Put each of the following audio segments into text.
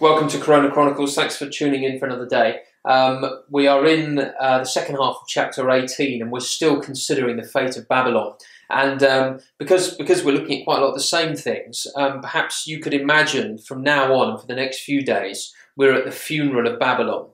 Welcome to Corona Chronicles. Thanks for tuning in for another day. We are in the second half of chapter 18, and we're still considering the fate of Babylon. And because we're looking at quite a lot of the same things, perhaps you could imagine from now on, for the next few days, we're at the funeral of Babylon.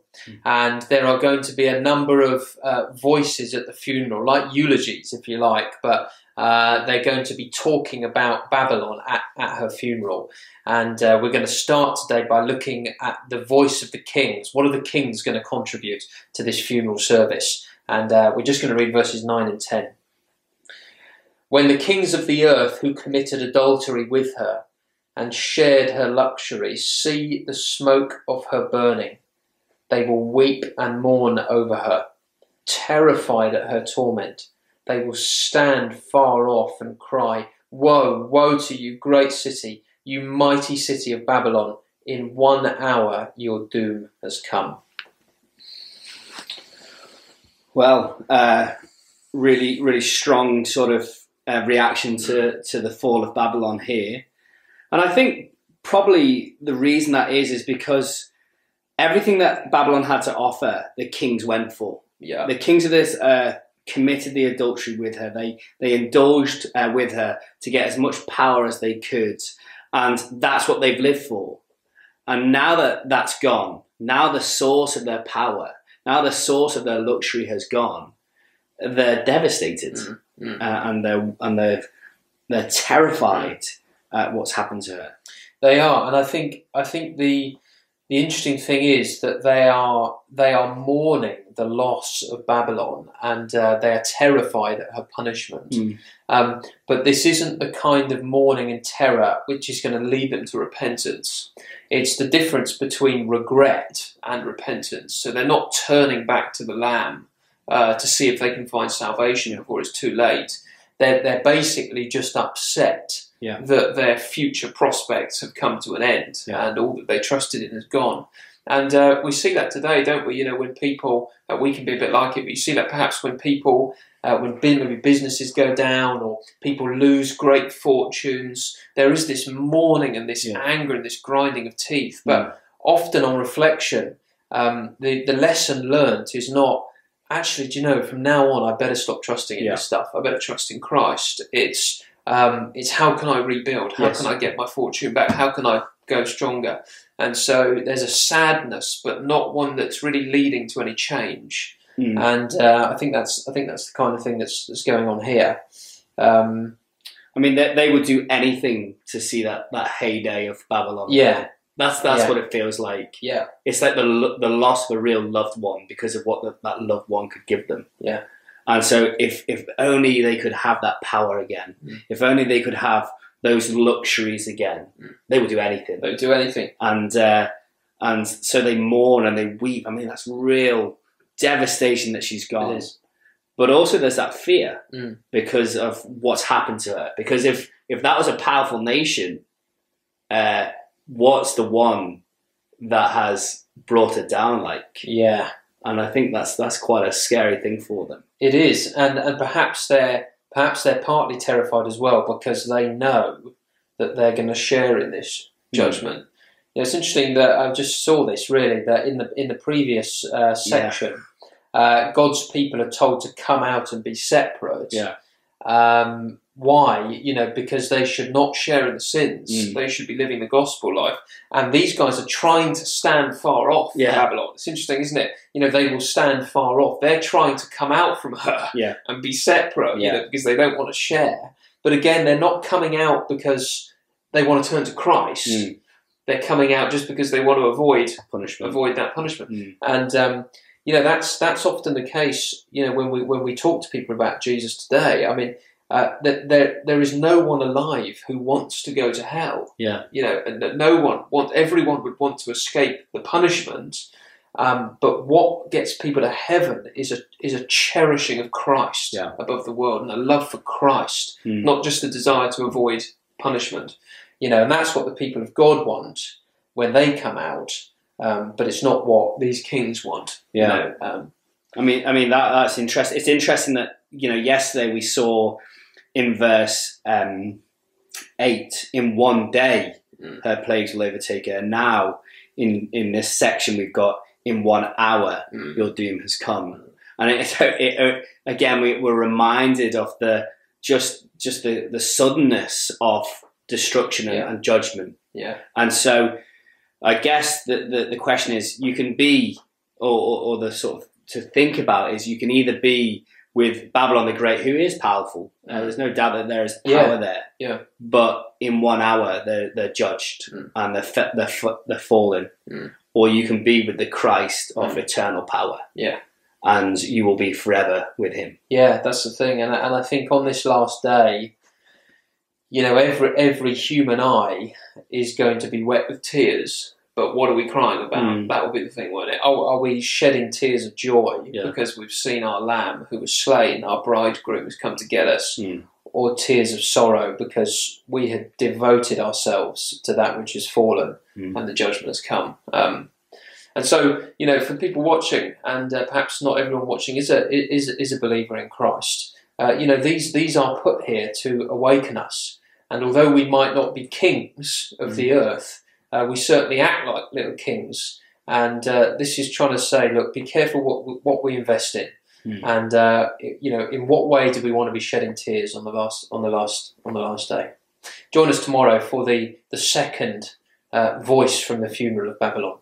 And there are going to be a number of voices at the funeral, like eulogies, if you like, but they're going to be talking about Babylon at her funeral. And we're going to start today by looking at the voice of the kings. What are the kings going to contribute to this funeral service? And we're just going to read verses 9 and 10. When the kings of the earth who committed adultery with her and shared her luxury see the smoke of her burning, they will weep and mourn over her, terrified at her torment. They will stand far off and cry, "Woe, woe to you, great city, you mighty city of Babylon. In 1 hour your doom has come." Well, really strong sort of reaction to the fall of Babylon here. And I think probably the reason that is because everything that Babylon had to offer, the kings went for. Yeah. The kings of this committed the adultery with her. They indulged with her to get as much power as they could. And that's what they've lived for. And now that that's gone, now the source of their power, now the source of their luxury has gone, they're devastated. Mm-hmm. And they're terrified at what's happened to her. They are. And I think the interesting thing is that they are mourning the loss of Babylon, and they are terrified at her punishment. Mm. But this isn't the kind of mourning and terror which is going to lead them to repentance. It's the difference between regret and repentance. So they're not turning back to the Lamb to see if they can find salvation before it's too late. They're basically just upset. Yeah. That their future prospects have come to an end, yeah, and all that they trusted in has gone. And we see that today, don't we? You know, when people, we can be a bit like it, but you see that perhaps when people, when maybe businesses go down or people lose great fortunes, there is this mourning and this anger and this grinding of teeth. But often on reflection, the lesson learned is not, actually, do you know, from now on, I better stop trusting in this stuff. I better trust in Christ. It's how can I rebuild? How can I get my fortune back? How can I go stronger? And so there's a sadness, but not one that's really leading to any change. Mm. And I think that's the kind of thing that's going on here. I mean, they would do anything to see that heyday of Babylon. Yeah, that's what it feels like. Yeah, it's like the loss of a real loved one because of what that loved one could give them. Yeah. And so if only they could have that power again, if only they could have those luxuries again, they would do anything. They would do anything. And so they mourn and they weep. I mean, that's real devastation that she's gone. It is. But also there's that fear because of what's happened to her. Because if that was a powerful nation, what's the one that has brought her down like? Yeah. And I think that's quite a scary thing for them. It is, and perhaps they're partly terrified as well because they know that they're going to share in this judgment. You know, it's interesting that I just saw this really that in the previous section, God's people are told to come out and be separate. Yeah. Why? You know, because they should not share in the sins. They should be living the gospel life. And these guys are trying to stand far off from Babylon. It's interesting, isn't it? You know, they will stand far off. They're trying to come out from her and be separate, you know, because they don't want to share. But again, they're not coming out because they want to turn to Christ. They're coming out just because they want to avoid that punishment. And you know, that's often the case. You know, when we talk to people about Jesus today, I mean, there is no one alive who wants to go to hell. Yeah, you know, and everyone would want to escape the punishment. But what gets people to heaven is a cherishing of Christ above the world and a love for Christ, not just the desire to avoid punishment. You know, and that's what the people of God want when they come out. But it's not what these kings want. Yeah, you know? I mean that's interesting. It's interesting that, you know, yesterday we saw in verse 8, in 1 day her plagues will overtake her. Now in this section we've got, in 1 hour, your doom has come. And it again, we're reminded of the just the suddenness of destruction and judgment. Yeah. And so I guess the question is, you can be, or the sort of to think about is, you can either be with Babylon the Great, who is powerful. There's no doubt that there is power there. Yeah. But in 1 hour, they're judged and they're fallen. Or you can be with the Christ of eternal power. Yeah. And you will be forever with him. Yeah, that's the thing. And I think on this last day, you know, every human eye is going to be wet with tears. But what are we crying about? That will be the thing, won't it? Are we shedding tears of joy because we've seen our Lamb who was slain, our bridegroom who's come to get us? Or tears of sorrow because we had devoted ourselves to that which is fallen and the judgment has come. And so, you know, for people watching, and perhaps not everyone watching is a believer in Christ, you know, these are put here to awaken us. And although we might not be kings of the earth, we certainly act like little kings. And this is trying to say, look, be careful what we invest in. And you know, in what way do we want to be shedding tears on the last day? Join us tomorrow for the second voice from the funeral of Babylon.